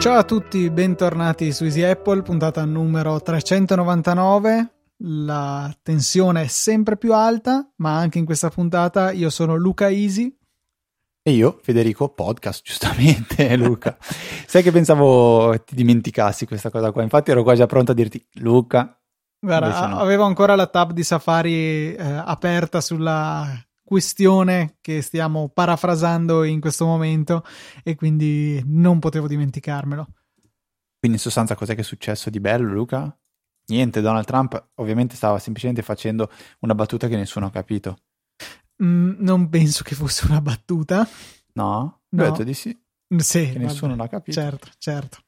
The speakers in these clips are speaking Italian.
Ciao a tutti, bentornati su Easy Apple, puntata numero 399. La tensione è sempre più alta, ma anche in questa puntata io sono Luca Easy. E io, Federico Podcast, giustamente, Luca. Sai che pensavo ti dimenticassi questa cosa qua, infatti ero quasi pronto a dirti Luca. Guarda, no. Avevo ancora la tab di Safari aperta sulla questione che stiamo parafrasando in questo momento e quindi non potevo dimenticarmelo. Quindi in sostanza cos'è che è successo di bello, Luca? Niente, Donald Trump ovviamente stava semplicemente facendo una battuta che nessuno ha capito. Non penso che fosse una battuta. No? No. Ho detto di sì. Sì, che nessuno l'ha capito. Certo.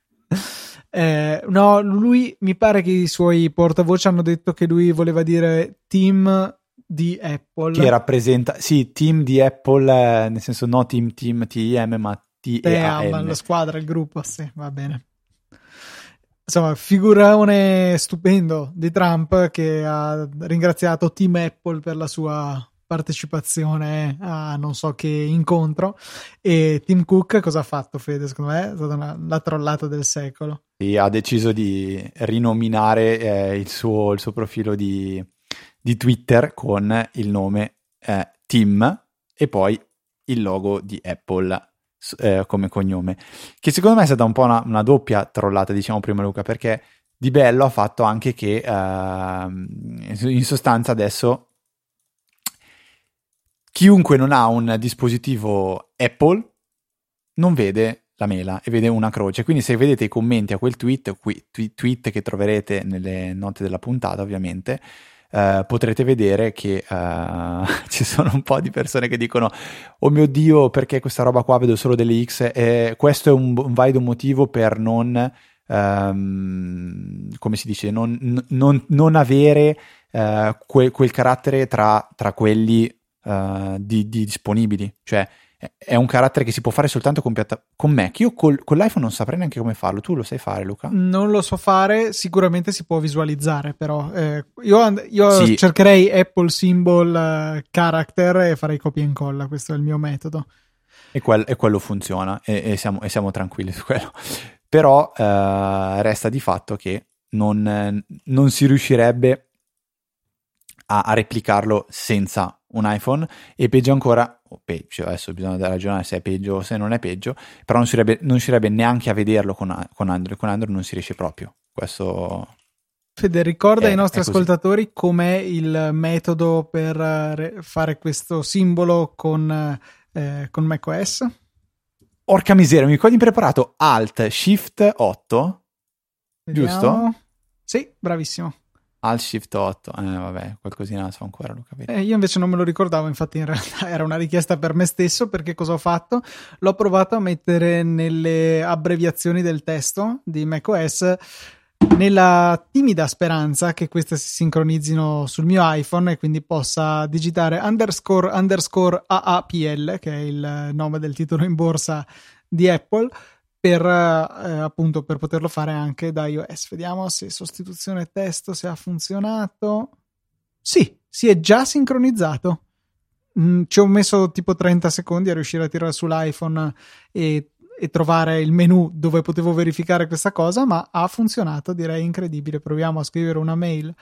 No, lui mi pare che i suoi portavoce hanno detto che lui voleva dire team di Apple. Che rappresenta, sì, team di Apple, nel senso no team, T-I-M, ma T-E-A-M. La squadra, il gruppo, sì, va bene. Insomma, figurone stupendo di Trump che ha ringraziato Tim Apple per la sua partecipazione a non so che incontro. E Tim Cook cosa ha fatto, Fede? Secondo me è stata la trollata del secolo. E ha deciso di rinominare il suo profilo di Twitter con il nome Tim e poi il logo di Apple come cognome, che secondo me è stata un po' una doppia trollata, diciamo prima, Luca, perché di bello ha fatto anche che in sostanza adesso chiunque non ha un dispositivo Apple non vede la mela e vede una croce, quindi se vedete i commenti a quel tweet che troverete nelle note della puntata ovviamente, potrete vedere che ci sono un po' di persone che dicono oh mio Dio, perché questa roba qua vedo solo delle X, e questo è un valido motivo per non come si dice, non avere quel carattere tra quelli di disponibili, cioè è un carattere che si può fare soltanto con Mac. Io con l'iPhone non saprei neanche come farlo. Tu lo sai fare, Luca? Non lo so fare, sicuramente si può visualizzare, però io sì. Cercherei Apple Symbol Character e farei copia e incolla, questo è il mio metodo. E quello funziona e siamo tranquilli su quello. Però resta di fatto che non si riuscirebbe a replicarlo senza un iPhone, e peggio ancora, adesso bisogna ragionare se è peggio o se non è peggio, però non si riesce neanche a vederlo con Android. Con Android non si riesce proprio. Questo, Fede, ricorda ai nostri ascoltatori com'è il metodo per fare questo simbolo con macOS? Orca miseria, mi ricordo impreparato. Alt Shift 8, vediamo. Giusto? Sì, bravissimo. Al Shift 8, vabbè, qualcosina so ancora, Luca. Io invece non me lo ricordavo, infatti in realtà era una richiesta per me stesso, perché cosa ho fatto? L'ho provato a mettere nelle abbreviazioni del testo di macOS nella timida speranza che queste si sincronizzino sul mio iPhone e quindi possa digitare _ AAPL, che è il nome del titolo in borsa di Apple, per poterlo fare anche da iOS. Vediamo se sostituzione testo, se ha funzionato. Sì, si è già sincronizzato. Ci ho messo tipo 30 secondi a riuscire a tirare sull'iPhone e trovare il menu dove potevo verificare questa cosa, ma ha funzionato, direi incredibile. Proviamo a scrivere una mail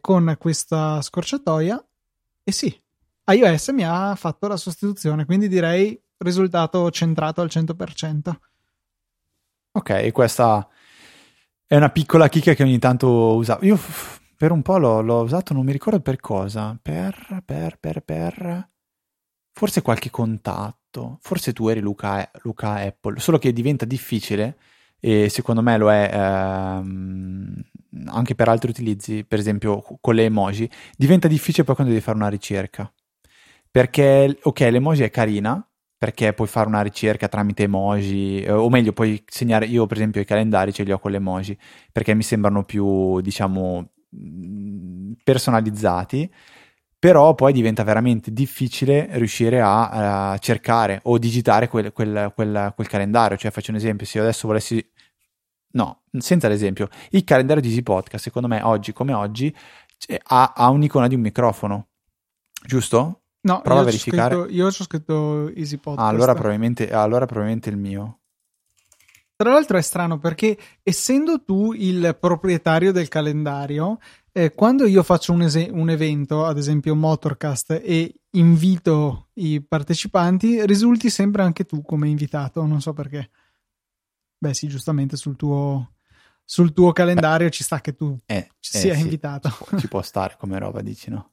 con questa scorciatoia e sì, iOS mi ha fatto la sostituzione, quindi direi risultato centrato al 100%. Ok, questa è una piccola chicca che ogni tanto usavo. Io per un po' l'ho usato, non mi ricordo per cosa. Per forse qualche contatto. Forse tu eri Luca Apple. Solo che diventa difficile, e secondo me lo è anche per altri utilizzi, per esempio con le emoji. Diventa difficile poi quando devi fare una ricerca. Perché, ok, l'emoji è carina, perché puoi fare una ricerca tramite emoji, o meglio puoi segnare, io per esempio i calendari ce li ho con le emoji, perché mi sembrano più, diciamo, personalizzati, però poi diventa veramente difficile riuscire a cercare o digitare quel calendario, cioè faccio un esempio, se io adesso volessi No, senza l'esempio. Il calendario di ZPodcast, secondo me, oggi come oggi, ha un'icona di un microfono, giusto? No, prova a verificare. Io ci ho scritto EasyPod. Ah, allora probabilmente il mio. Tra l'altro è strano perché, essendo tu il proprietario del calendario, quando io faccio un evento, ad esempio Motorcast, e invito i partecipanti, risulti sempre anche tu come invitato, non so perché. Beh sì, giustamente sul tuo calendario ci sta che tu ci sia invitato. Ci può stare come roba, dici, no?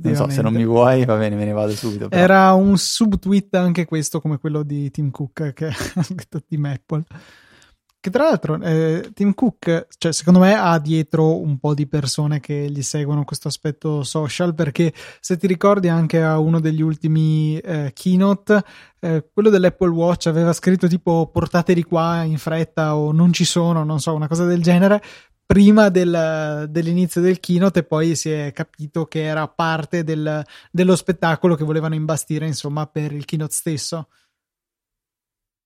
Non so, se non mi vuoi va bene, me ne vado subito. Però. Era un subtweet anche questo, come quello di Tim Cook, che ha detto Tim Apple. Che tra l'altro Tim Cook, cioè, secondo me ha dietro un po' di persone che gli seguono questo aspetto social, perché se ti ricordi anche a uno degli ultimi keynote, quello dell'Apple Watch aveva scritto tipo portateli qua in fretta o non ci sono, non so, una cosa del genere, prima dell'inizio del keynote, e poi si è capito che era parte dello spettacolo che volevano imbastire, insomma, per il keynote stesso.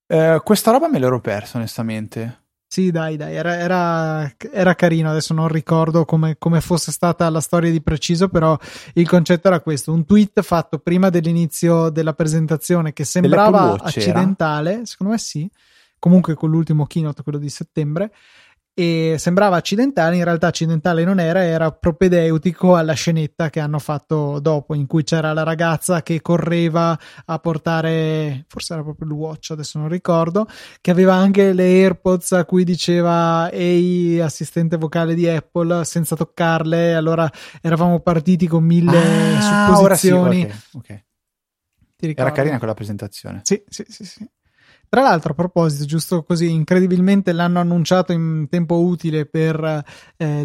Questa roba me l'ero persa, onestamente. Sì, dai, era carino. Adesso non ricordo come fosse stata la storia di preciso, però il concetto era questo: un tweet fatto prima dell'inizio della presentazione che sembrava accidentale, era? Secondo me sì, comunque con l'ultimo keynote, quello di settembre, e sembrava accidentale, in realtà accidentale non era propedeutico alla scenetta che hanno fatto dopo, in cui c'era la ragazza che correva a portare, forse era proprio il watch, adesso non ricordo, che aveva anche le AirPods a cui diceva "Ehi, assistente vocale di Apple", senza toccarle. Allora eravamo partiti con mille supposizioni. Ora sì, okay. Era carina quella presentazione. Sì. Tra l'altro, a proposito, giusto così, incredibilmente l'hanno annunciato in tempo utile perché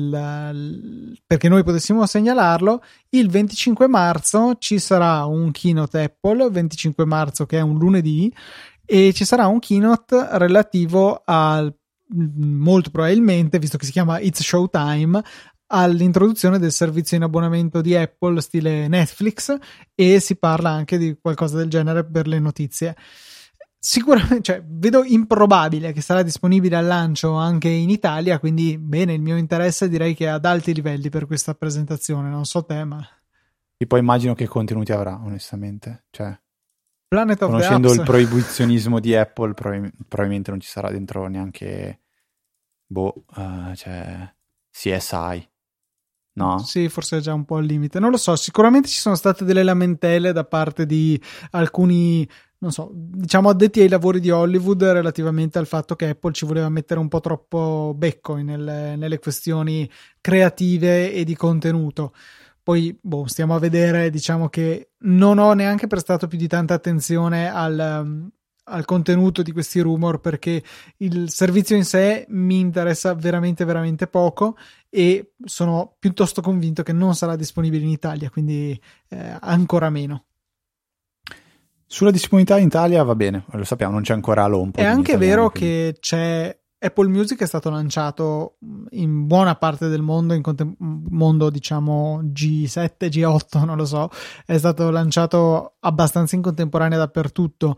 noi potessimo segnalarlo. Il 25 marzo ci sarà un keynote Apple, 25 marzo che è un lunedì, e ci sarà un keynote relativo al, molto probabilmente, visto che si chiama It's Showtime, all'introduzione del servizio in abbonamento di Apple stile Netflix, e si parla anche di qualcosa del genere per le notizie. Sicuramente, cioè, vedo improbabile che sarà disponibile al lancio anche in Italia, quindi bene, il mio interesse direi che è ad alti livelli per questa presentazione. Non so te, ma... E poi immagino che contenuti avrà, onestamente. Cioè, Planet of conoscendo the Apps, il proibizionismo di Apple, probabilmente non ci sarà dentro neanche CSI. No? Sì, forse è già un po' al limite. Non lo so, sicuramente ci sono state delle lamentele da parte di alcuni... non so, diciamo addetti ai lavori di Hollywood relativamente al fatto che Apple ci voleva mettere un po' troppo becco nelle questioni creative e di contenuto. Poi stiamo a vedere, diciamo che non ho neanche prestato più di tanta attenzione al contenuto di questi rumor, perché il servizio in sé mi interessa veramente veramente poco, e sono piuttosto convinto che non sarà disponibile in Italia, quindi ancora meno. Sulla disponibilità in Italia va bene, lo sappiamo, non c'è ancora l'HomePod. È anche italiano, vero, quindi. Che c'è Apple Music, è stato lanciato in buona parte del mondo, mondo diciamo G7, G8, non lo so, è stato lanciato abbastanza in contemporanea dappertutto.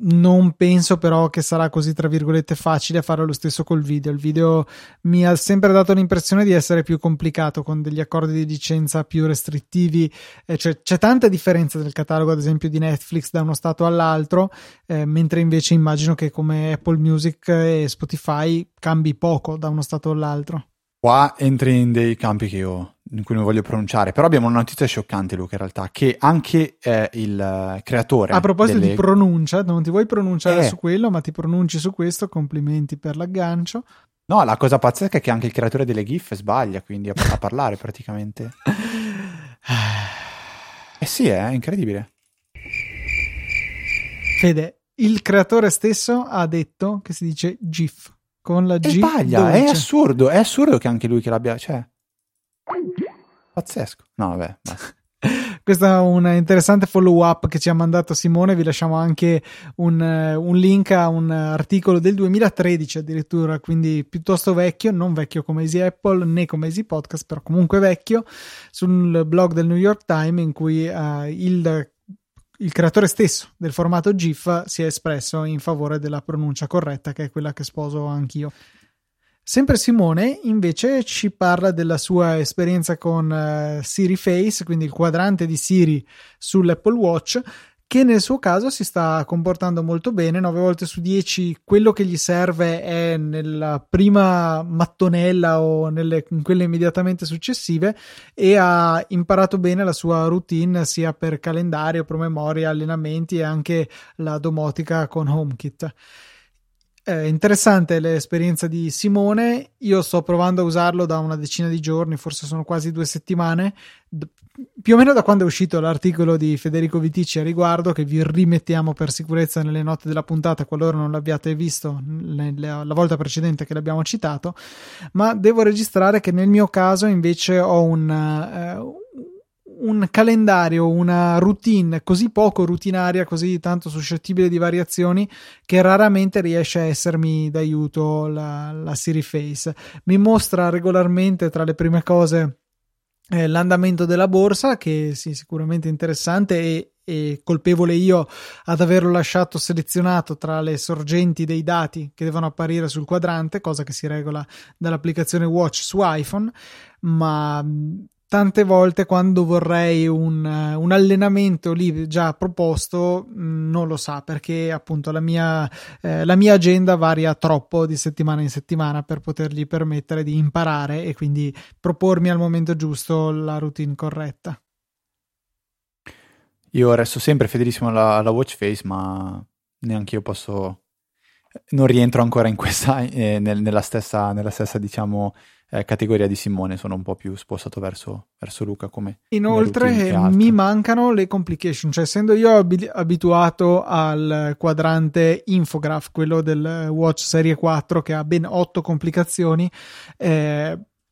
Non penso però che sarà così, tra virgolette, facile fare lo stesso col video. Il video mi ha sempre dato l'impressione di essere più complicato, con degli accordi di licenza più restrittivi, cioè c'è tanta differenza del catalogo, ad esempio, di Netflix da uno stato all'altro, mentre invece immagino che come Apple Music e Spotify cambi poco da uno stato all'altro. Qua entri in dei campi in cui non voglio pronunciare, però abbiamo una notizia scioccante, Luca, in realtà, che anche il creatore... A proposito di pronuncia, non ti vuoi pronunciare su quello, ma ti pronunci su questo, complimenti per l'aggancio. No, la cosa pazzesca è che anche il creatore delle GIF sbaglia, quindi a parlare praticamente. Sì, è incredibile. Fede, il creatore stesso ha detto che si dice GIF. Con la G sbaglia, dolce. È assurdo che anche lui che l'abbia, cioè pazzesco. No, vabbè, basta. Questa è una interessante follow up che ci ha mandato Simone. Vi lasciamo anche un link a un articolo del 2013 addirittura, quindi piuttosto vecchio, non vecchio come Easy Apple né come Easy Podcast, però comunque vecchio, sul blog del New York Times, in cui il il creatore stesso del formato GIF si è espresso in favore della pronuncia corretta, che è quella che sposo anch'io. Sempre Simone invece ci parla della sua esperienza con Siri Face, quindi il quadrante di Siri sull'Apple Watch, che nel suo caso si sta comportando molto bene. 9 volte su 10 quello che gli serve è nella prima mattonella o in quelle immediatamente successive, e ha imparato bene la sua routine sia per calendario, promemoria, allenamenti e anche la domotica con HomeKit. Interessante l'esperienza di Simone. Io sto provando a usarlo da una decina di giorni, forse sono quasi 2 settimane, più o meno da quando è uscito l'articolo di Federico Vitici a riguardo, che vi rimettiamo per sicurezza nelle note della puntata qualora non l'abbiate visto la volta precedente che l'abbiamo citato. Ma devo registrare che nel mio caso invece ho un calendario, una routine così poco rutinaria, così tanto suscettibile di variazioni, che raramente riesce a essermi d'aiuto la Siri Face. Mi mostra regolarmente tra le prime cose l'andamento della borsa, che sì, sicuramente interessante, e colpevole io ad averlo lasciato selezionato tra le sorgenti dei dati che devono apparire sul quadrante, cosa che si regola dall'applicazione Watch su iPhone. Ma tante volte quando vorrei un allenamento lì già proposto non lo sa, perché appunto la mia agenda varia troppo di settimana in settimana per potergli permettere di imparare e quindi propormi al momento giusto la routine corretta. Io resto sempre fedelissimo alla Watch Face, ma neanche io non rientro ancora in questa nella stessa diciamo categoria di Simone. Sono un po' più spostato verso Luca. Come inoltre mi mancano le complication, cioè essendo io abituato al quadrante Infograph, quello del Watch Serie 4, che ha ben 8 complicazioni,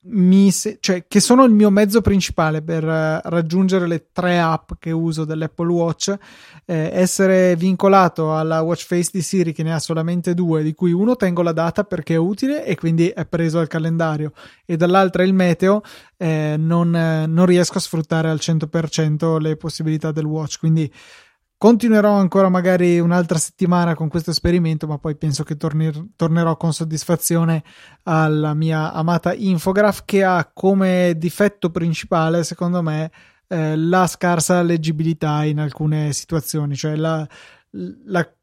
che sono il mio mezzo principale per raggiungere le 3 app che uso dell'Apple Watch. Essere vincolato alla Watch Face di Siri, che ne ha solamente 2, di cui uno tengo la data perché è utile e quindi è preso al calendario, e dall'altra il meteo, non riesco a sfruttare al 100% le possibilità del Watch. Quindi continuerò ancora magari un'altra settimana con questo esperimento, ma poi penso che tornerò con soddisfazione alla mia amata Infograph, che ha come difetto principale, secondo me, la scarsa leggibilità in alcune situazioni. Cioè la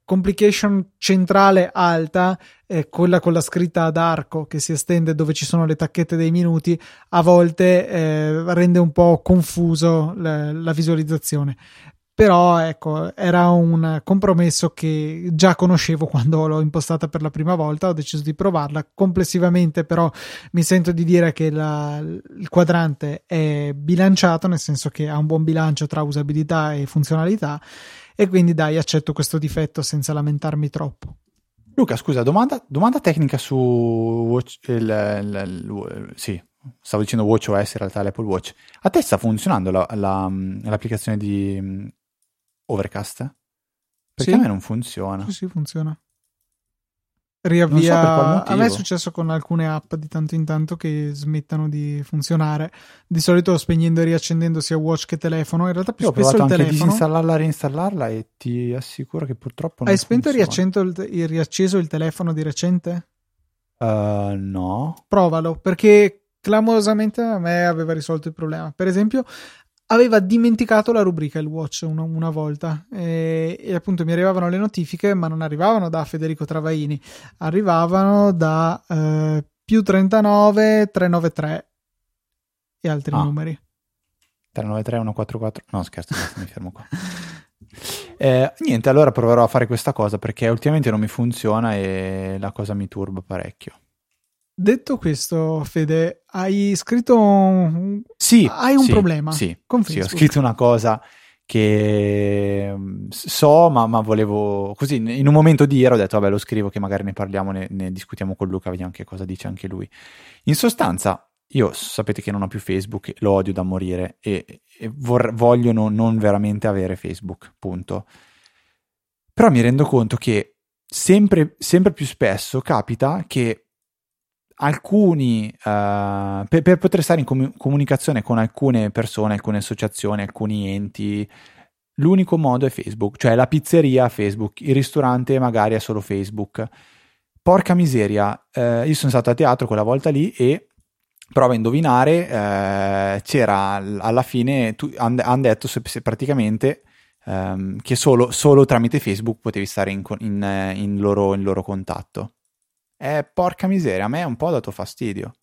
complication centrale alta è quella con la scritta ad arco che si estende dove ci sono le tacchette dei minuti. A volte rende un po' confuso la visualizzazione. Però ecco, era un compromesso che già conoscevo quando l'ho impostata per la prima volta, ho deciso di provarla. Complessivamente però mi sento di dire che il quadrante è bilanciato, nel senso che ha un buon bilancio tra usabilità e funzionalità, e quindi dai, accetto questo difetto senza lamentarmi troppo. Luca, scusa, domanda tecnica su Watch, sì, stavo dicendo WatchOS, in realtà l'Apple Watch. A te sta funzionando l'applicazione di Overcast? Perché sì. A me non funziona. Sì, funziona. Riavvia. Non so per qual motivo. A me è successo con alcune app di tanto in tanto che smettano di funzionare. Di solito spegnendo e riaccendendo sia Watch che telefono. In realtà più spesso il telefono. Ho provato anche a disinstallarla e reinstallarla, e ti assicuro che purtroppo non funziona. Hai spento e riacceso il telefono di recente? No. Provalo, perché clamorosamente a me aveva risolto il problema. Per esempio, aveva dimenticato la rubrica il Watch una volta, e appunto mi arrivavano le notifiche, ma non arrivavano da Federico Travaini, arrivavano da +39 393 e altri numeri. 393 144. No, scherzo, mi fermo qua. Niente, allora proverò a fare questa cosa, perché ultimamente non mi funziona e la cosa mi turba parecchio. Detto questo, Fede, hai scritto problema. Sì, con Facebook. Sì, ho scritto una cosa che so, ma volevo così in un momento di ieri ho detto vabbè, lo scrivo che magari ne parliamo, ne discutiamo con Luca, vediamo che cosa dice anche lui. In sostanza, io sapete che non ho più Facebook, lo odio da morire e voglio non veramente avere Facebook, punto. Però mi rendo conto che sempre più spesso capita che alcuni per poter stare in comunicazione con alcune persone, alcune associazioni, alcuni enti, l'unico modo è Facebook, cioè la pizzeria a Facebook, il ristorante magari è solo Facebook. Porca miseria, io sono stato a teatro quella volta lì e prova a indovinare, c'era alla fine, hanno detto se praticamente che solo tramite Facebook potevi stare in loro contatto. Porca miseria, a me è un po' dato fastidio,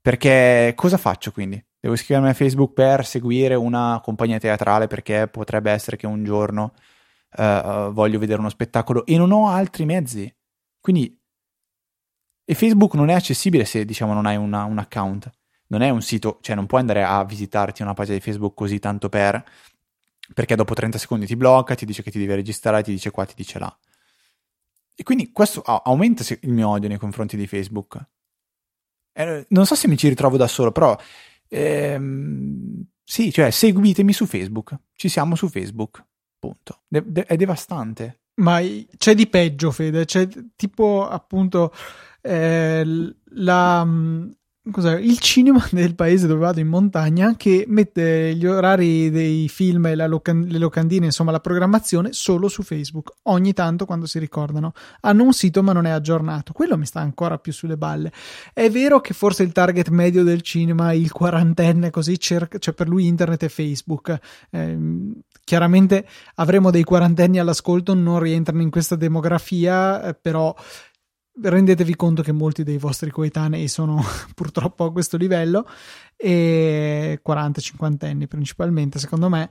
perché cosa faccio quindi? Devo iscrivermi a Facebook per seguire una compagnia teatrale perché potrebbe essere che un giorno voglio vedere uno spettacolo e non ho altri mezzi. Quindi, e Facebook non è accessibile se, diciamo, non hai un account. Non è un sito, cioè non puoi andare a visitarti una pagina di Facebook così tanto perché dopo 30 secondi ti blocca, ti dice che ti devi registrare, ti dice qua, ti dice là. E quindi questo aumenta il mio odio nei confronti di Facebook. Non so se mi ci ritrovo da solo, però... sì, cioè seguitemi su Facebook, ci siamo su Facebook, punto. È devastante. Ma c'è di peggio, Fede, c'è tipo appunto il cinema del paese dove vado in montagna, che mette gli orari dei film e le locandine, insomma la programmazione, solo su Facebook, ogni tanto quando si ricordano. Hanno un sito ma non è aggiornato, quello mi sta ancora più sulle balle. È vero che forse il target medio del cinema, il quarantenne così, cioè per lui internet e Facebook, chiaramente avremo dei quarantenni all'ascolto, non rientrano in questa demografia, però rendetevi conto che molti dei vostri coetanei sono purtroppo a questo livello, e 40-50 anni principalmente secondo me,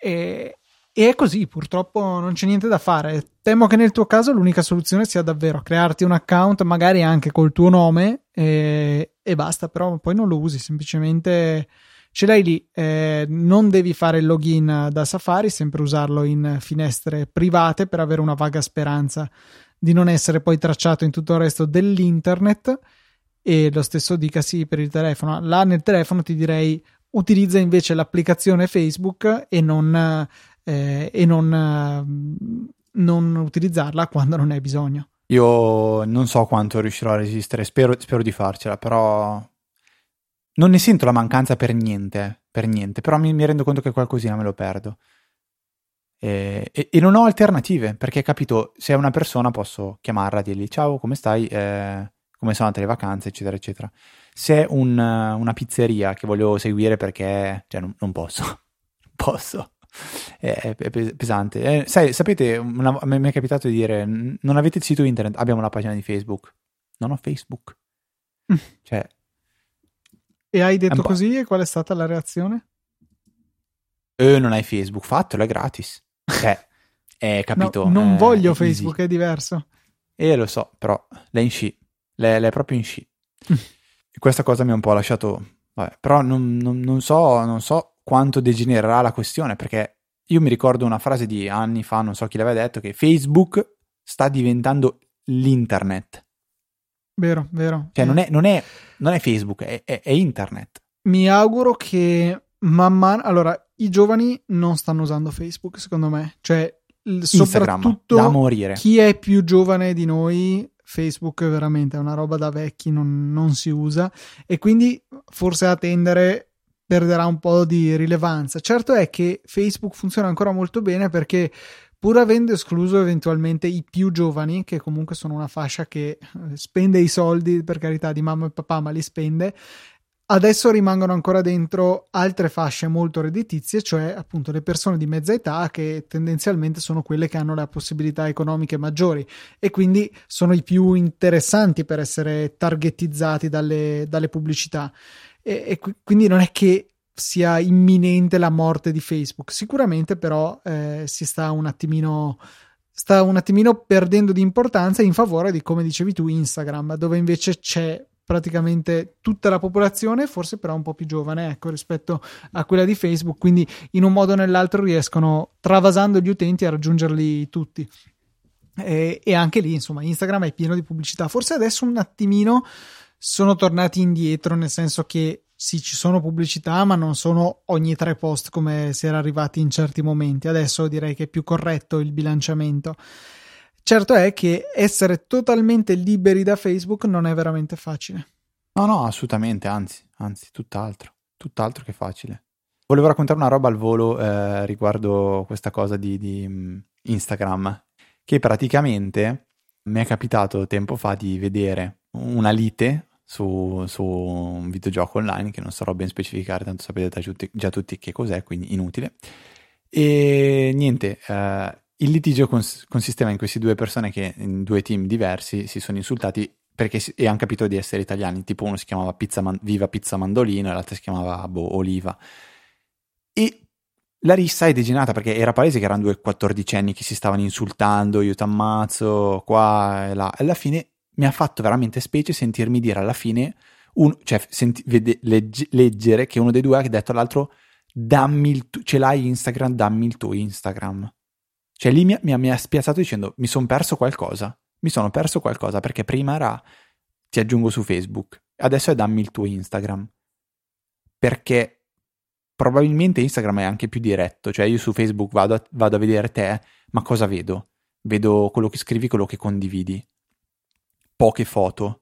e è così, purtroppo non c'è niente da fare. Temo che nel tuo caso l'unica soluzione sia davvero crearti un account, magari anche col tuo nome, e basta, però poi non lo usi, semplicemente ce l'hai lì, non devi fare il login da Safari, sempre usarlo in finestre private per avere una vaga speranza di non essere poi tracciato in tutto il resto dell'internet. E lo stesso dicasi per il telefono. Là nel telefono ti direi utilizza invece l'applicazione Facebook e non utilizzarla quando non hai bisogno. Io non so quanto riuscirò a resistere, spero di farcela, però non ne sento la mancanza per niente, però mi rendo conto che qualcosina me lo perdo. E non ho alternative, perché capito, se è una persona posso chiamarla e dirgli ciao, come stai, come sono andate le vacanze, eccetera eccetera. Se è una pizzeria che voglio seguire perché cioè, non posso, è pesante. Sapete, mi è capitato di dire non avete il sito internet, abbiamo la pagina di Facebook, non ho Facebook. Cioè, e hai detto così e qual è stata la reazione? Non hai Facebook, fatto, è gratis. Capito? No, non voglio Facebook, è diverso. Lo so, però lei in sci. Lei è proprio in sci. Questa cosa mi ha un po' lasciato... Vabbè, però non so quanto degenererà la questione, perché io mi ricordo una frase di anni fa, non so chi l'aveva detto, che Facebook sta diventando l'internet. Vero. Cioè non è Facebook, è internet. Mi auguro che allora, i giovani non stanno usando Facebook, secondo me. Cioè, Instagram, soprattutto da morire. Chi è più giovane di noi, Facebook veramente è una roba da vecchi, non si usa. E quindi forse a tendere perderà un po' di rilevanza. Certo è che Facebook funziona ancora molto bene, perché pur avendo escluso eventualmente i più giovani, che comunque sono una fascia che spende i soldi, per carità, di mamma e papà, ma li spende, adesso rimangono ancora dentro altre fasce molto redditizie, cioè appunto le persone di mezza età, che tendenzialmente sono quelle che hanno le possibilità economiche maggiori e quindi sono i più interessanti per essere targetizzati dalle pubblicità, e quindi non è che sia imminente la morte di Facebook sicuramente, però si sta un attimino perdendo di importanza in favore di, come dicevi tu, Instagram, dove invece c'è praticamente tutta la popolazione, forse però un po' più giovane, ecco, rispetto a quella di Facebook, quindi in un modo o nell'altro riescono, travasando gli utenti, a raggiungerli tutti, e anche lì insomma Instagram è pieno di pubblicità. Forse adesso un attimino sono tornati indietro, nel senso che sì, ci sono pubblicità ma non sono ogni 3 post come si era arrivati in certi momenti. Adesso direi che è più corretto il bilanciamento. Certo è che essere totalmente liberi da Facebook non è veramente facile. No, assolutamente, anzi, tutt'altro che facile. Volevo raccontare una roba al volo riguardo questa cosa di Instagram, che praticamente mi è capitato tempo fa di vedere una lite su un videogioco online, che non sarò ben specificare, tanto sapete già tutti che cos'è, quindi inutile. E niente, il litigio consisteva in queste due persone che in due team diversi si sono insultati perché e hanno capito di essere italiani, tipo uno si chiamava Viva Pizza Mandolino e l'altro si chiamava Oliva, e la rissa è degenerata perché era palese che erano due quattordicenni che si stavano insultando, io t'ammazzo qua e là. Alla fine mi ha fatto veramente specie sentirmi dire alla fine leggere che uno dei due ha detto all'altro: dammi il tuo, ce l'hai Instagram, dammi il tuo Instagram. Cioè lì mi ha spiazzato dicendo mi sono perso qualcosa, perché prima era ti aggiungo su Facebook, adesso è dammi il tuo Instagram, perché probabilmente Instagram è anche più diretto. Cioè io su Facebook vado a vedere te, ma cosa vedo? Vedo quello che scrivi, quello che condividi, poche foto,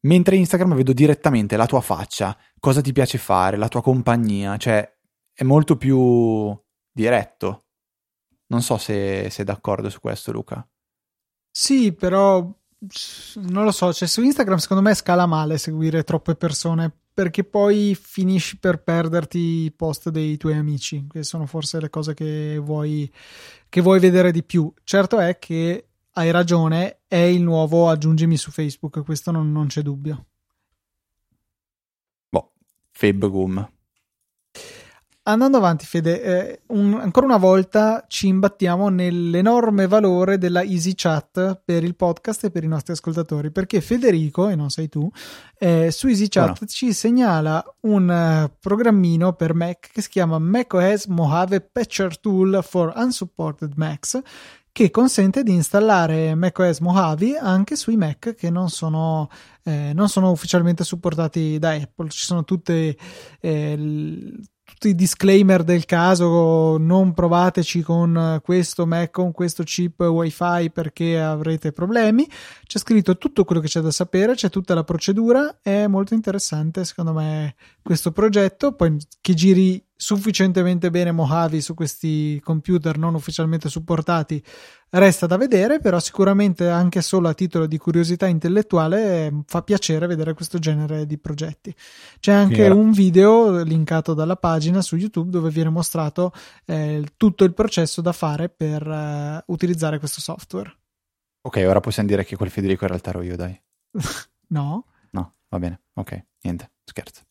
mentre Instagram vedo direttamente la tua faccia, cosa ti piace fare, la tua compagnia, cioè è molto più diretto. Non so se sei d'accordo su questo, Luca. Sì, però non lo so, cioè su Instagram secondo me scala male seguire troppe persone, perché poi finisci per perderti i post dei tuoi amici, che sono forse le cose che vuoi vedere di più. Certo è che hai ragione, è il nuovo aggiungimi su Facebook, questo non c'è dubbio. Boh, Febgum. Andando avanti, Fede, ancora una volta ci imbattiamo nell'enorme valore della Easy Chat per il podcast e per i nostri ascoltatori, perché Federico, e non sei tu, su Easy Chat ci segnala un programmino per Mac che si chiama macOS Mojave Patcher Tool for Unsupported Macs, che consente di installare macOS Mojave anche sui Mac che non sono ufficialmente supportati da Apple. Ci sono tutti i disclaimer del caso: non provateci con questo Mac, con questo chip Wi-Fi, perché avrete problemi. C'è scritto tutto quello che c'è da sapere, c'è tutta la procedura. È molto interessante secondo me questo progetto, poi che giri sufficientemente bene Mojave su questi computer non ufficialmente supportati resta da vedere, però sicuramente anche solo a titolo di curiosità intellettuale fa piacere vedere questo genere di progetti. C'è anche un video linkato dalla pagina su YouTube dove viene mostrato tutto il processo da fare per utilizzare questo software. Ok, ora possiamo dire che quel Federico in realtà ero io, dai. No, va bene, ok, niente, scherzo.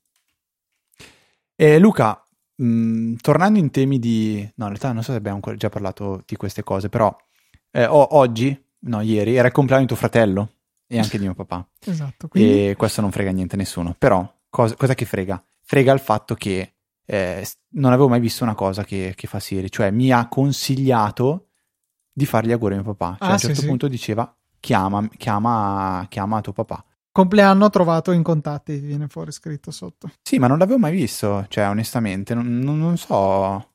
Luca, tornando in temi di... No, in realtà non so se abbiamo ancora già parlato di queste cose, però ieri era il compleanno di tuo fratello e anche di mio papà. Esatto. Quindi... E questo non frega niente a nessuno, però cosa che frega? Frega il fatto che non avevo mai visto una cosa che fa Siri, cioè mi ha consigliato di fargli auguri a mio papà. Cioè, a un certo punto diceva chiama tuo papà. Compleanno trovato in contatti, viene fuori scritto sotto. Sì, ma non l'avevo mai visto, cioè onestamente, non so.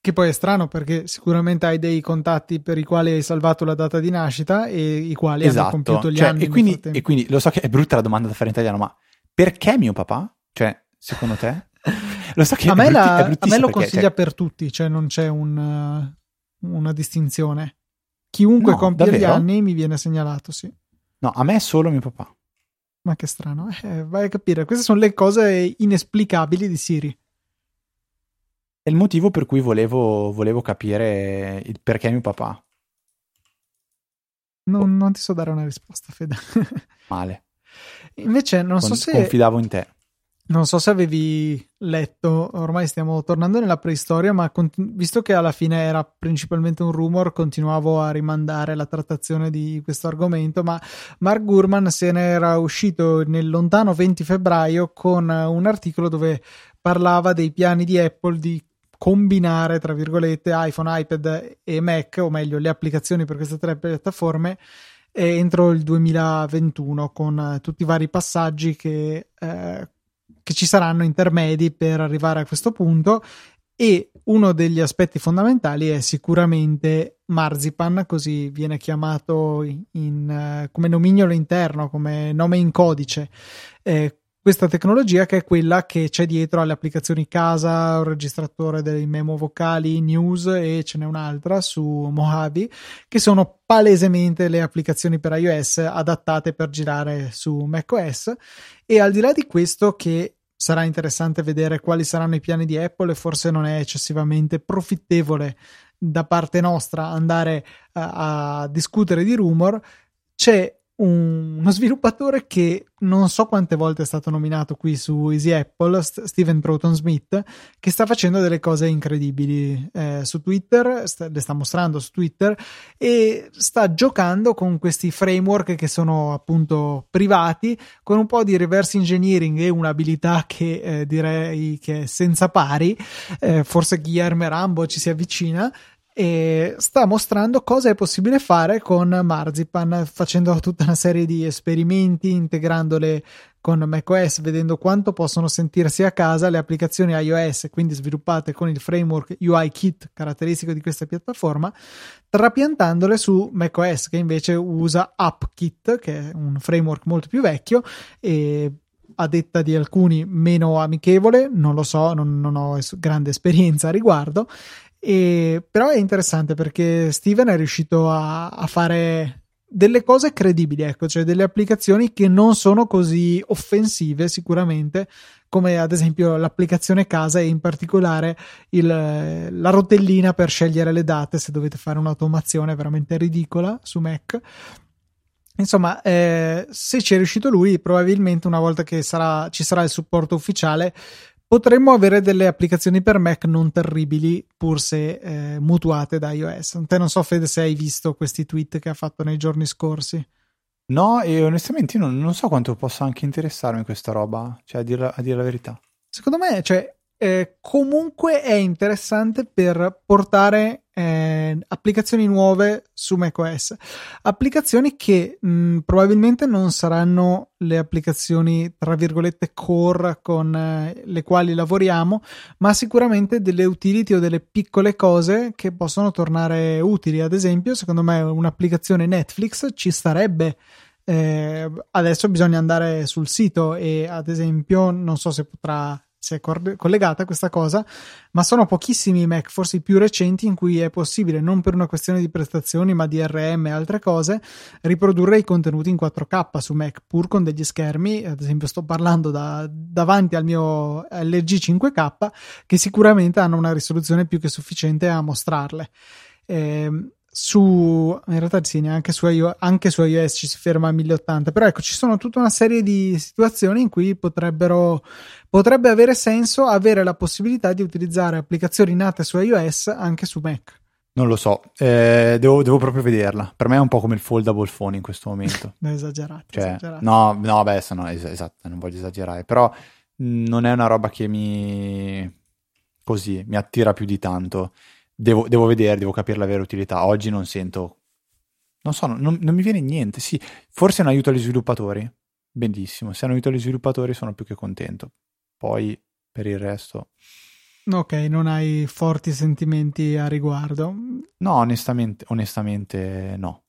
Che poi è strano, perché sicuramente hai dei contatti per i quali hai salvato la data di nascita e i quali hanno compiuto gli anni. E quindi lo so che è brutta la domanda da fare in italiano, ma perché mio papà? Cioè, secondo te? Lo so che a me lo consiglia per tutti, cioè non c'è una distinzione. Chiunque compie gli anni mi viene segnalato, sì. No, a me è solo mio papà. Ma che strano, vai a capire. Queste sono le cose inesplicabili di Siri. È il motivo per cui volevo capire il perché mio papà. Non ti so dare una risposta, Fede. Male. Invece confidavo in te. Non so se avevi letto, ormai stiamo tornando nella preistoria, ma visto che alla fine era principalmente un rumor, continuavo a rimandare la trattazione di questo argomento, ma Mark Gurman se ne era uscito nel lontano 20 febbraio con un articolo dove parlava dei piani di Apple di combinare, tra virgolette, iPhone, iPad e Mac, o meglio le applicazioni per queste tre piattaforme, entro il 2021, con tutti i vari passaggi che ci saranno intermedi per arrivare a questo punto, e uno degli aspetti fondamentali è sicuramente Marzipan, così viene chiamato come nomignolo interno, come nome in codice. questa tecnologia, che è quella che c'è dietro alle applicazioni casa, un registratore dei memo vocali, news, e ce n'è un'altra su Mojave, che sono palesemente le applicazioni per iOS adattate per girare su macOS. E al di là di questo, che sarà interessante vedere quali saranno i piani di Apple, e forse non è eccessivamente profittevole da parte nostra andare a discutere di rumor, c'è uno sviluppatore che non so quante volte è stato nominato qui su Easy Apple, Steven Troughton Smith, che sta facendo delle cose incredibili su Twitter, le sta mostrando su Twitter, e sta giocando con questi framework che sono appunto privati, con un po' di reverse engineering e un'abilità che direi che è senza pari, forse Guillermo Rambo ci si avvicina, e sta mostrando cosa è possibile fare con Marzipan, facendo tutta una serie di esperimenti, integrandole con macOS, vedendo quanto possono sentirsi a casa le applicazioni iOS, quindi sviluppate con il framework UIKit, caratteristico di questa piattaforma, trapiantandole su macOS, che invece usa AppKit, che è un framework molto più vecchio e a detta di alcuni meno amichevole, non lo so, non ho grande esperienza a riguardo. Però è interessante perché Steven è riuscito a fare delle cose credibili, ecco, cioè delle applicazioni che non sono così offensive sicuramente, come ad esempio l'applicazione casa, e in particolare la rotellina per scegliere le date, se dovete fare un'automazione veramente ridicola su Mac. Insomma, se ci è riuscito lui, probabilmente una volta che ci sarà il supporto ufficiale potremmo avere delle applicazioni per Mac non terribili, pur se mutuate da iOS. Te non so, Fede, se hai visto questi tweet che ha fatto nei giorni scorsi. No, e onestamente io non so quanto possa anche interessarmi questa roba, cioè a dire la verità. Secondo me, cioè, comunque è interessante per portare applicazioni nuove su macOS, applicazioni che probabilmente non saranno le applicazioni tra virgolette core con le quali lavoriamo, ma sicuramente delle utility o delle piccole cose che possono tornare utili. Ad esempio, secondo me un'applicazione Netflix ci starebbe. Adesso bisogna andare sul sito e, ad esempio, non so se potrà, si è collegata a questa cosa, ma sono pochissimi i Mac, forse i più recenti, in cui è possibile, non per una questione di prestazioni ma di DRM e altre cose, riprodurre i contenuti in 4K su Mac pur con degli schermi. Ad esempio sto parlando davanti al mio LG 5K, che sicuramente hanno una risoluzione più che sufficiente a mostrarle. In realtà sì, anche su iOS ci si ferma a 1080, però ecco, ci sono tutta una serie di situazioni in cui potrebbe avere senso avere la possibilità di utilizzare applicazioni nate su iOS anche su Mac. Non lo so, devo proprio vederla. Per me è un po' come il foldable phone in questo momento. esagerato. Esatto, non voglio esagerare, però non è una roba che mi attira più di tanto. Devo vedere, devo capire la vera utilità. Oggi non sento, non so, non mi viene niente. Sì, forse è un aiuto agli sviluppatori, benissimo, se è un aiuto agli sviluppatori sono più che contento. Poi per il resto, ok, non hai forti sentimenti a riguardo? No, onestamente no.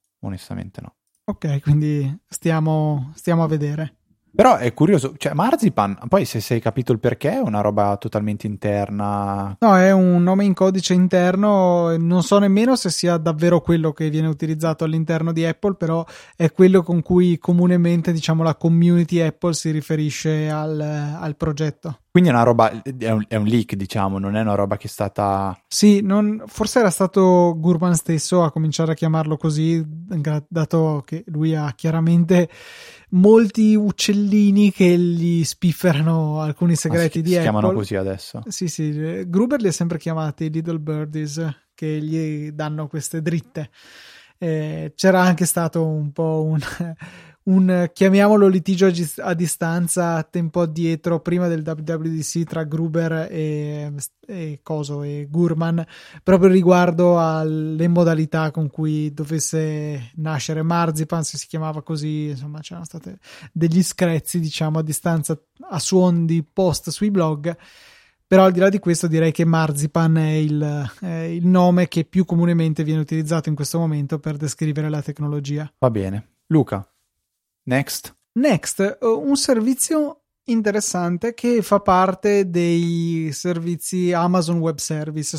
Ok, quindi stiamo a vedere. Però è curioso, cioè Marzipan, poi se sei capito il perché, è una roba totalmente interna? No, è un nome in codice interno, non so nemmeno se sia davvero quello che viene utilizzato all'interno di Apple, però è quello con cui comunemente, diciamo, la community Apple si riferisce al progetto. Quindi è una roba, è un leak, diciamo, non è una roba che è stata... Sì, forse era stato Gurman stesso a cominciare a chiamarlo così, dato che lui ha chiaramente molti uccellini che gli spifferano alcuni segreti di Apple. Si chiamano così adesso? Sì, Gruber li ha sempre chiamati Little Birdies, che gli danno queste dritte. C'era anche stato un po' un chiamiamolo litigio a distanza tempo addietro, prima del WWDC, tra Gruber e Gurman, proprio riguardo alle modalità con cui dovesse nascere Marzipan, se si chiamava così. Insomma, c'erano state degli screzi, diciamo, a distanza, a suon di post sui blog. Però al di là di questo, direi che Marzipan è il nome che più comunemente viene utilizzato in questo momento per descrivere la tecnologia. Va bene, Luca. Next, un servizio interessante che fa parte dei servizi Amazon Web Service.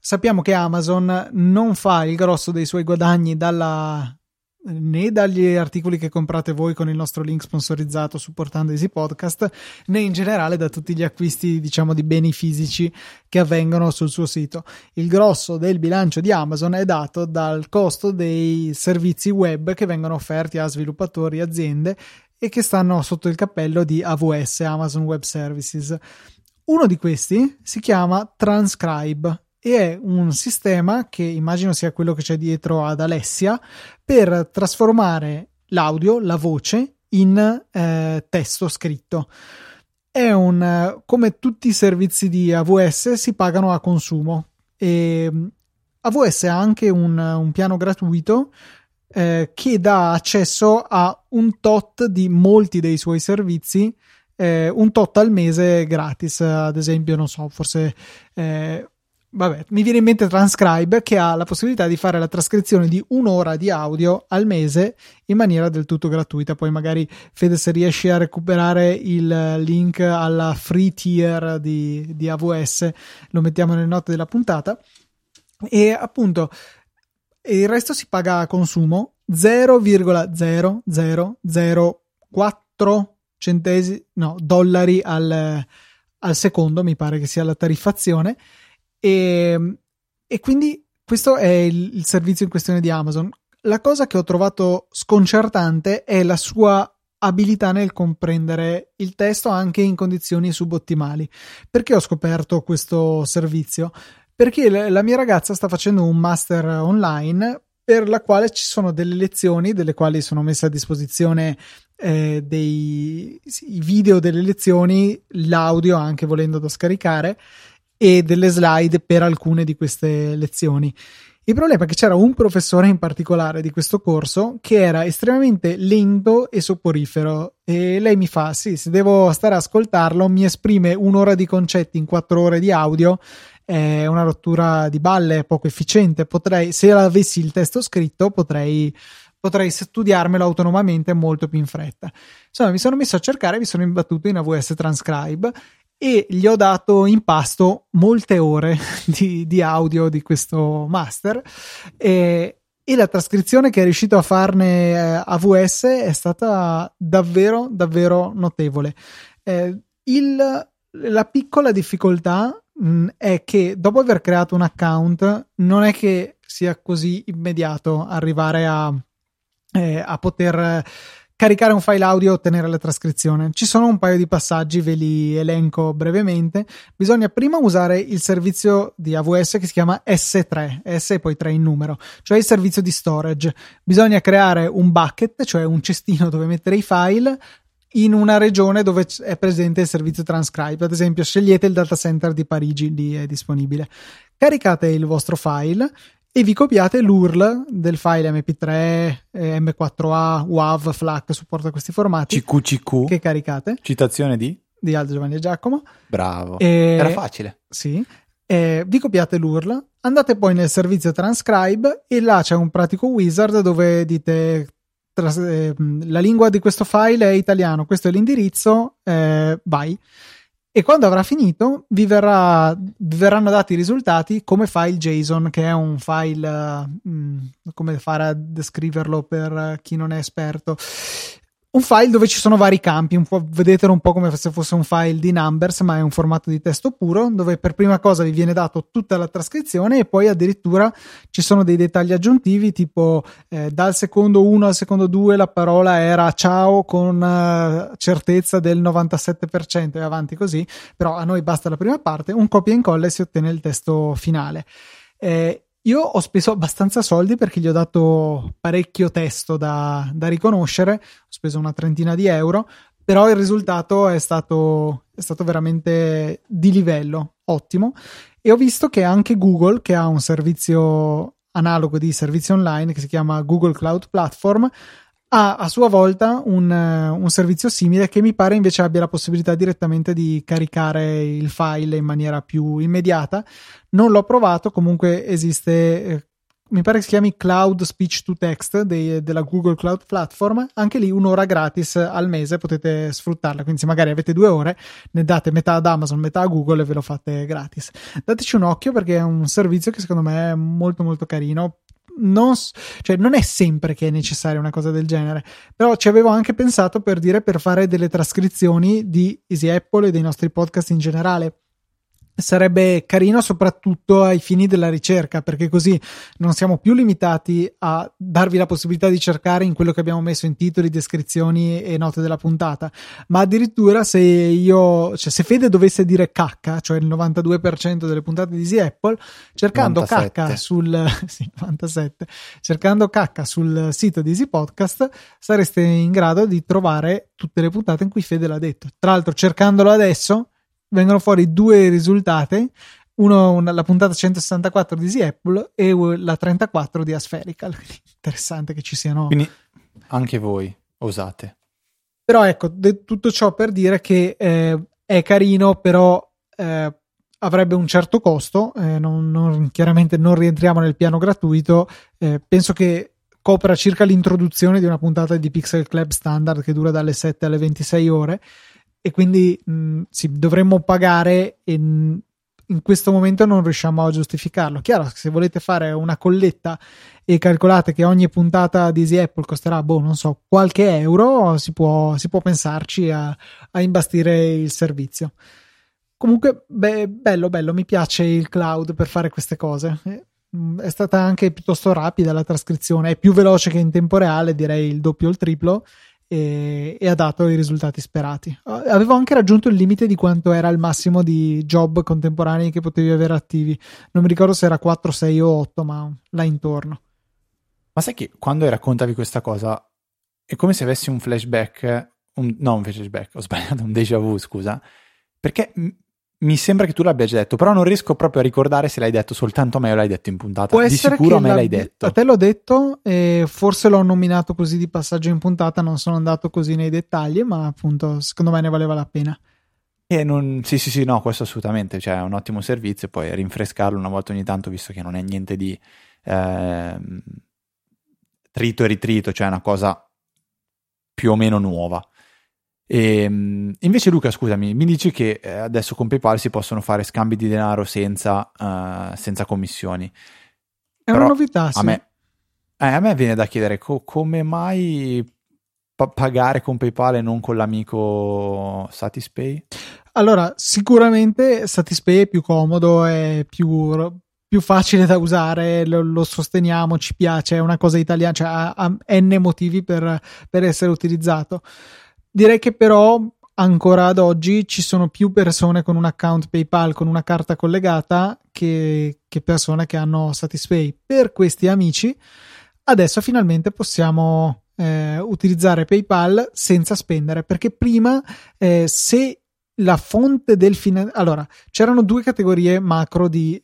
Sappiamo che Amazon non fa il grosso dei suoi guadagni né dagli articoli che comprate voi con il nostro link sponsorizzato supportando Easy Podcast, né in generale da tutti gli acquisti, diciamo, di beni fisici che avvengono sul suo sito. Il grosso del bilancio di Amazon è dato dal costo dei servizi web che vengono offerti a sviluppatori e aziende e che stanno sotto il cappello di AWS, Amazon Web Services. Uno di questi si chiama Transcribe e è un sistema che immagino sia quello che c'è dietro ad Alessia per trasformare l'audio, la voce, in testo scritto. È come tutti i servizi di AWS, si pagano a consumo, e AWS ha anche un piano gratuito che dà accesso a un tot di molti dei suoi servizi, un tot al mese gratis. Ad esempio, non so, forse mi viene in mente Transcribe, che ha la possibilità di fare la trascrizione di un'ora di audio al mese in maniera del tutto gratuita. Poi magari, Fede, se riesci a recuperare il link alla free tier di AWS, lo mettiamo nelle note della puntata. E appunto il resto si paga a consumo, 0,0004 dollari al secondo, mi pare che sia la tariffazione. E quindi questo è il servizio in questione di Amazon. La cosa che ho trovato sconcertante è la sua abilità nel comprendere il testo anche in condizioni subottimali. Perché ho scoperto questo servizio? Perché la mia ragazza sta facendo un master online per la quale ci sono delle lezioni, delle quali sono messe a disposizione i video delle lezioni, l'audio anche volendo da scaricare, e delle slide per alcune di queste lezioni. Il problema è che c'era un professore in particolare di questo corso che era estremamente lento e soporifero, e lei mi fa: sì, se devo stare a ascoltarlo mi esprime un'ora di concetti in 4 ore di audio, è una rottura di balle, è poco efficiente. Se avessi il testo scritto potrei studiarmelo autonomamente molto più in fretta. Insomma, mi sono messo a cercare, mi sono imbattuto in AWS Transcribe e gli ho dato in pasto molte ore di audio di questo master, e la trascrizione che è riuscito a farne AWS è stata davvero davvero notevole. La piccola difficoltà è che dopo aver creato un account non è che sia così immediato arrivare a poter caricare un file audio e ottenere la trascrizione. Ci sono un paio di passaggi, ve li elenco brevemente. Bisogna prima usare il servizio di AWS che si chiama S3, S e poi 3 in numero, cioè il servizio di storage. Bisogna creare un bucket, cioè un cestino dove mettere i file, in una regione dove è presente il servizio Transcribe. Ad esempio, scegliete il data center di Parigi, lì è disponibile. Caricate il vostro file e vi copiate l'URL del file mp3, m4a, wav, FLAC, supporta questi formati, CQCQ, che caricate. Citazione di Aldo, Giovanni e Giacomo. Bravo, era facile. Sì, vi copiate l'URL, andate poi nel servizio Transcribe e là c'è un pratico wizard dove dite: la lingua di questo file è italiano, questo è l'indirizzo, vai. E quando avrà finito vi verranno dati i risultati come file JSON, che è un file, come fare a descriverlo per chi non è esperto, un file dove ci sono vari campi, vedetelo un po' come se fosse un file di Numbers, ma è un formato di testo puro, dove per prima cosa vi viene dato tutta la trascrizione e poi addirittura ci sono dei dettagli aggiuntivi, tipo dal secondo 1 al secondo 2 la parola era ciao con certezza del 97%, e avanti così. Però a noi basta la prima parte, un copia e incolla e si ottiene il testo finale. Io ho speso abbastanza soldi perché gli ho dato parecchio testo da riconoscere, ho speso una trentina di euro, però il risultato è stato veramente di livello, ottimo. E ho visto che anche Google, che ha un servizio analogo di servizi online che si chiama Google Cloud Platform, ha a sua volta un servizio simile, che mi pare invece abbia la possibilità direttamente di caricare il file in maniera più immediata. Non l'ho provato, comunque esiste mi pare si chiami Cloud Speech to Text della Google Cloud Platform, anche lì un'ora gratis al mese potete sfruttarla, quindi se magari avete 2 ore ne date metà ad Amazon, metà a Google e ve lo fate gratis. Dateci un occhio perché è un servizio che secondo me è molto molto carino. Non è sempre che è necessaria una cosa del genere, però ci avevo anche pensato per fare delle trascrizioni di Easy Apple e dei nostri podcast in generale. Sarebbe carino soprattutto ai fini della ricerca, perché così non siamo più limitati a darvi la possibilità di cercare in quello che abbiamo messo in titoli, descrizioni e note della puntata, ma addirittura se Fede dovesse dire cacca, cioè il 92% delle puntate di Easy Apple, cercando cacca sul sito di EasyPodcast sareste in grado di trovare tutte le puntate in cui Fede l'ha detto. Tra l'altro, cercandolo adesso vengono fuori 2 risultati, la puntata 164 di Easy Apple e la 34 di Aspherical. Interessante che ci siano. Quindi anche voi osate. Però ecco, tutto ciò per dire che è carino, però avrebbe un certo costo, chiaramente non rientriamo nel piano gratuito. Penso che copra circa l'introduzione di una puntata di Pixel Club standard che dura dalle 7 alle 26 ore. E quindi dovremmo pagare e in questo momento non riusciamo a giustificarlo. Chiaro, se volete fare una colletta e calcolate che ogni puntata di Easy Apple costerà qualche euro, si può pensarci a imbastire il servizio. Comunque bello, mi piace il cloud per fare queste cose. È stata anche piuttosto rapida la trascrizione, è più veloce che in tempo reale, direi il doppio o il triplo, e ha dato i risultati sperati. Avevo anche raggiunto il limite di quanto era il massimo di job contemporanei che potevi avere attivi, non mi ricordo se era 4, 6 o 8, ma là intorno. Ma sai che quando raccontavi questa cosa è come se avessi un déjà vu, scusa, perché mi sembra che tu l'abbia già detto, però non riesco proprio a ricordare se l'hai detto soltanto a me o l'hai detto in puntata. Può di sicuro a me l'hai detto. A te l'ho detto, e forse l'ho nominato così di passaggio in puntata, non sono andato così nei dettagli, ma appunto secondo me ne valeva la pena. Sì, no, questo assolutamente, cioè è un ottimo servizio, poi rinfrescarlo una volta ogni tanto, visto che non è niente di trito e ritrito, cioè è una cosa più o meno nuova. E invece Luca, scusami, mi dici che adesso con PayPal si possono fare scambi di denaro senza commissioni. È però una novità, sì. A me viene da chiedere come mai pagare con PayPal e non con l'amico Satispay? Allora, sicuramente Satispay è più comodo, è più facile da usare, lo sosteniamo, ci piace, è una cosa italiana, cioè ha n motivi per essere utilizzato. Direi che però ancora ad oggi ci sono più persone con un account PayPal, con una carta collegata, che persone che hanno Satispay. Per questi amici adesso finalmente possiamo utilizzare PayPal senza spendere, perché prima se la fonte del finanziamento... Allora, c'erano 2 categorie macro di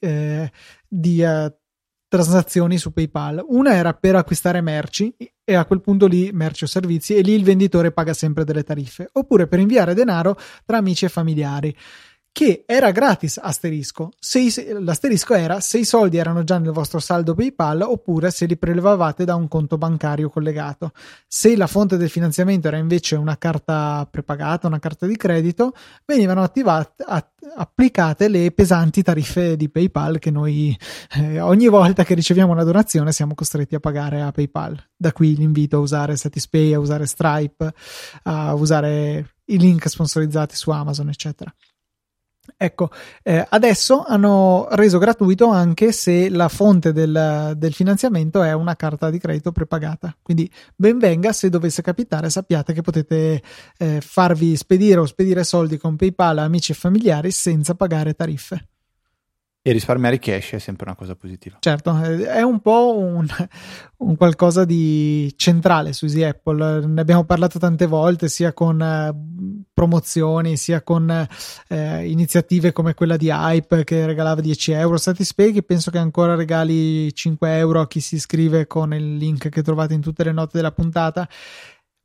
transazioni su PayPal. Una era per acquistare merci, e a quel punto lì merci o servizi, e lì il venditore paga sempre delle tariffe, oppure per inviare denaro tra amici e familiari, che era gratis, asterisco. L'asterisco era se i soldi erano già nel vostro saldo PayPal oppure se li prelevavate da un conto bancario collegato. Se la fonte del finanziamento era invece una carta prepagata, una carta di credito, venivano applicate le pesanti tariffe di PayPal che noi ogni volta che riceviamo una donazione siamo costretti a pagare a PayPal. Da qui l'invito a usare Satispay, a usare Stripe, a usare i link sponsorizzati su Amazon, eccetera. Ecco, adesso hanno reso gratuito anche se la fonte del finanziamento è una carta di credito prepagata, quindi ben venga. Se dovesse capitare, sappiate che potete farvi spedire o spedire soldi con PayPal a amici e familiari senza pagare tariffe. E risparmiare cash è sempre una cosa positiva. Certo, è un po' un qualcosa di centrale su Easy Apple. Ne abbiamo parlato tante volte, sia con promozioni, sia con iniziative come quella di Hype che regalava 10 euro. Satispay che penso che ancora regali 5 euro a chi si iscrive con il link che trovate in tutte le note della puntata.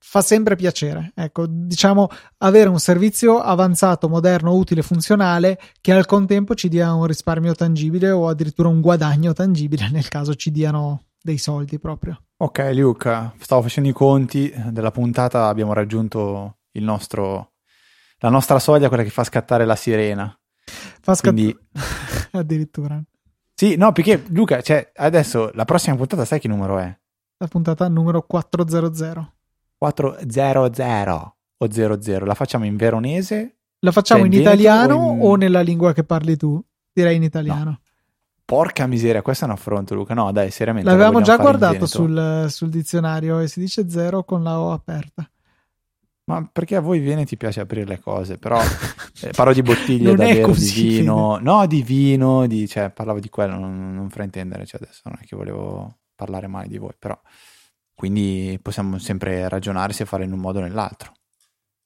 fa sempre piacere, ecco, diciamo, avere un servizio avanzato, moderno, utile, funzionale, che al contempo ci dia un risparmio tangibile o addirittura un guadagno tangibile, nel caso ci diano dei soldi proprio. Ok Luca, stavo facendo i conti della puntata, abbiamo raggiunto il nostro, la nostra soglia, quella che fa scattare la sirena. Quindi... addirittura. Sì, no, perché Luca, cioè, adesso la prossima puntata sai che numero è? La puntata numero 400. 400 o 00, la facciamo in veronese? La facciamo in italiano o nella lingua che parli tu? Direi in italiano. No. Porca miseria, questo è un affronto, Luca. No, dai, seriamente. L'avevamo già guardato sul dizionario e si dice 0 con la O aperta. Ma perché a voi veneti piace aprire le cose, però parlo di bottiglie da bere, di vino. No, di vino, cioè, parlavo di quello, non fraintendere, cioè, adesso non è che volevo parlare male di voi, però... Quindi possiamo sempre ragionare se fare in un modo o nell'altro.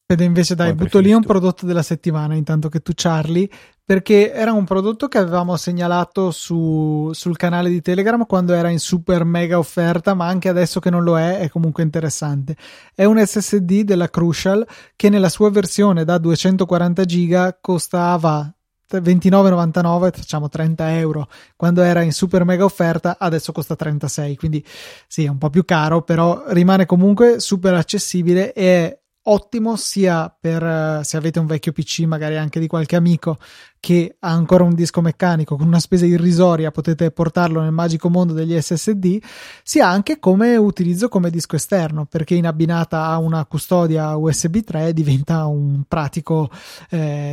Ed invece dai, butto lì un prodotto della settimana intanto che tu Charlie, perché era un prodotto che avevamo segnalato sul canale di Telegram quando era in super mega offerta, ma anche adesso che non lo è comunque interessante. È un SSD della Crucial che nella sua versione da 240 giga costava €29,99, facciamo €30, quando era in super mega offerta, adesso costa €36, quindi sì, è un po' più caro, però rimane comunque super accessibile e è ottimo sia per se avete un vecchio PC, magari anche di qualche amico che ha ancora un disco meccanico, con una spesa irrisoria potete portarlo nel magico mondo degli SSD, sia anche come utilizzo come disco esterno, perché in abbinata a una custodia USB 3 diventa un pratico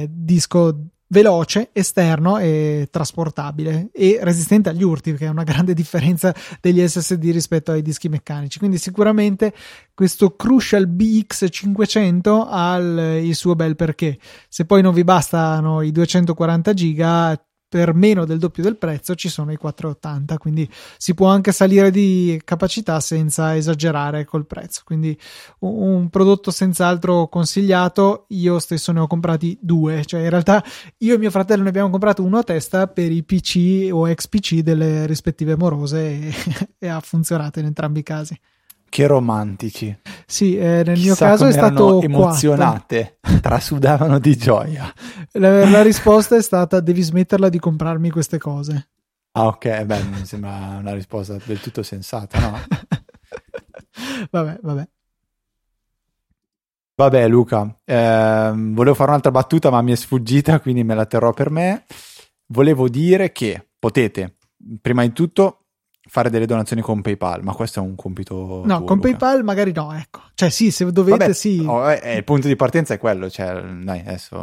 disco veloce, esterno e trasportabile e resistente agli urti, che è una grande differenza degli SSD rispetto ai dischi meccanici. Quindi sicuramente questo Crucial BX500 ha il suo bel perché. Se poi non vi bastano i 240 giga, per meno del doppio del prezzo ci sono i 480, quindi si può anche salire di capacità senza esagerare col prezzo, quindi un prodotto senz'altro consigliato. Io stesso ne ho comprati 2, cioè in realtà io e mio fratello ne abbiamo comprato uno a testa per i PC o ex PC delle rispettive morose e ha funzionato in entrambi i casi. Che romantici. Sì, nel mio caso è stato emozionate, 4. Trasudavano di gioia. La risposta è stata: devi smetterla di comprarmi queste cose. Ah, ok, beh, mi sembra una risposta del tutto sensata, no? Vabbè. Vabbè, Luca, volevo fare un'altra battuta, ma mi è sfuggita, quindi me la terrò per me. Volevo dire che potete, prima di tutto, fare delle donazioni con PayPal, ma questo è un compito no tuo, con Luca. PayPal magari no, ecco, cioè sì, se dovete. Vabbè, sì, oh, il punto di partenza è quello, cioè dai, adesso,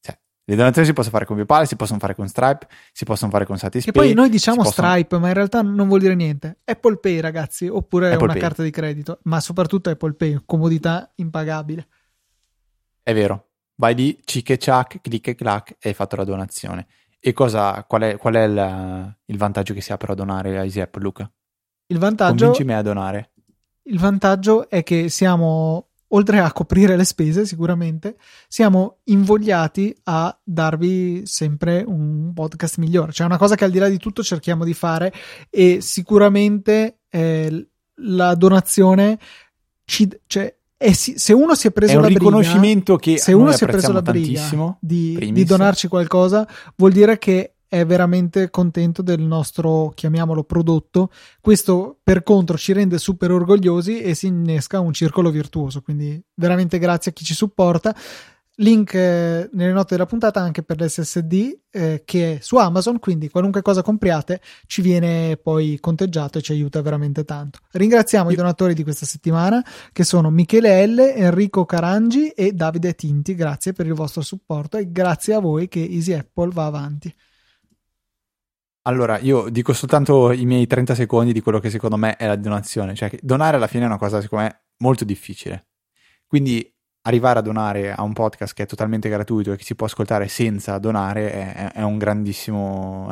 cioè, le donazioni si possono fare con PayPal, si possono fare con Stripe, si possono fare con Satispay, che poi noi diciamo Stripe, ma in realtà non vuol dire niente. Apple Pay, ragazzi, oppure Apple una Pay. Carta di credito, ma soprattutto Apple Pay, comodità impagabile, è vero. Vai lì, cic e ciac, clic e clac, e hai fatto la donazione. E qual è il vantaggio che si ha per donare a Easy Apple, Luca? Il vantaggio, convincimi a donare. Il vantaggio è che siamo, oltre a coprire le spese sicuramente, siamo invogliati a darvi sempre un podcast migliore. Cioè, una cosa che al di là di tutto cerchiamo di fare, e sicuramente la donazione cioè, e se uno si è preso la briga, è un riconoscimento che se uno si è preso la briga di donarci qualcosa, vuol dire che è veramente contento del nostro, chiamiamolo, prodotto. Questo per contro ci rende super orgogliosi e si innesca un circolo virtuoso, quindi veramente grazie a chi ci supporta. Link nelle note della puntata anche per l'SSD che è su Amazon, quindi qualunque cosa compriate ci viene poi conteggiato e ci aiuta veramente tanto. Ringraziamo i donatori di questa settimana, che sono Michele L, Enrico Carangi e Davide Tinti. Grazie per il vostro supporto e grazie a voi che Easy Apple va avanti. Allora, io dico soltanto i miei 30 secondi di quello che secondo me è la donazione, cioè donare alla fine è una cosa secondo me molto difficile, quindi arrivare a donare a un podcast che è totalmente gratuito e che si può ascoltare senza donare è un grandissimo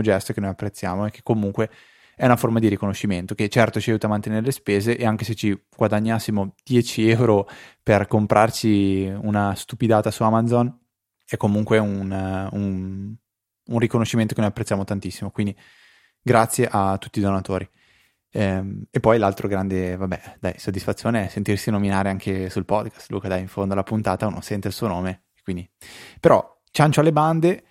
gesto che noi apprezziamo e che comunque è una forma di riconoscimento, che certo ci aiuta a mantenere le spese, e anche se ci guadagnassimo €10 per comprarci una stupidata su Amazon è comunque un riconoscimento che noi apprezziamo tantissimo. Quindi grazie a tutti i donatori. E poi l'altro grande, vabbè, dai, soddisfazione è sentirsi nominare anche sul podcast. Luca, dai, in fondo alla puntata uno sente il suo nome, quindi. Però, ciancio alle bande,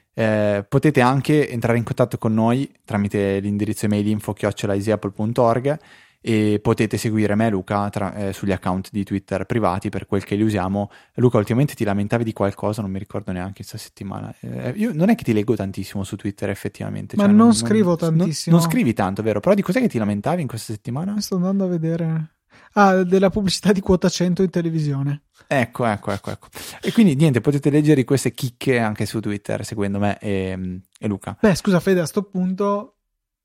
potete anche entrare in contatto con noi tramite l'indirizzo email info@easyapple.org e potete seguire me e Luca sugli account di Twitter privati per quel che li usiamo. Luca, ultimamente ti lamentavi di qualcosa, non mi ricordo neanche questa settimana. Io non è che ti leggo tantissimo su Twitter effettivamente, ma cioè, non scrivo tantissimo. Non scrivi tanto, vero? Però di cos'è che ti lamentavi in questa settimana? Mi sto andando a vedere. Ah, della pubblicità di quota 100 in televisione. Ecco. E quindi niente, potete leggere queste chicche anche su Twitter seguendo me e Luca. Beh, scusa Fede, a sto punto...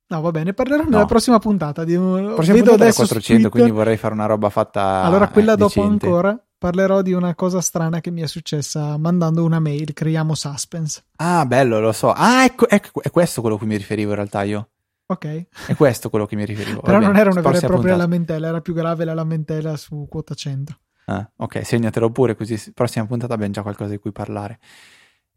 No, va bene, parleremo nella prossima puntata. Vedo adesso 400, quindi vorrei fare una roba fatta. Allora, quella dopo decente. Ancora parlerò di una cosa strana che mi è successa mandando una mail, creiamo suspense. Ah, bello, lo so. Ah, ecco, è questo quello a cui mi riferivo in realtà io. Ok. È questo quello che mi riferivo. Però non era una vera e propria puntata. Lamentela, era più grave la lamentela su quota 100. Ah, ok, segnatelo pure, così prossima puntata abbiamo già qualcosa di cui parlare.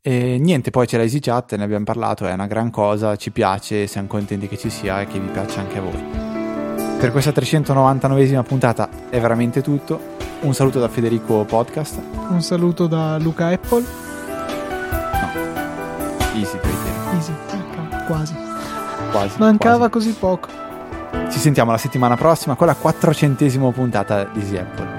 E niente, poi c'è la Easy Chat, ne abbiamo parlato, è una gran cosa, ci piace, siamo contenti che ci sia e che vi piaccia anche a voi. Per questa 399esima puntata è veramente tutto. Un saluto da Federico Podcast. Un saluto da Luca Apple. No, Easy per te. Easy, quasi. Mancava quasi. Così poco. Ci sentiamo la settimana prossima con la 400esima puntata di Easy Apple.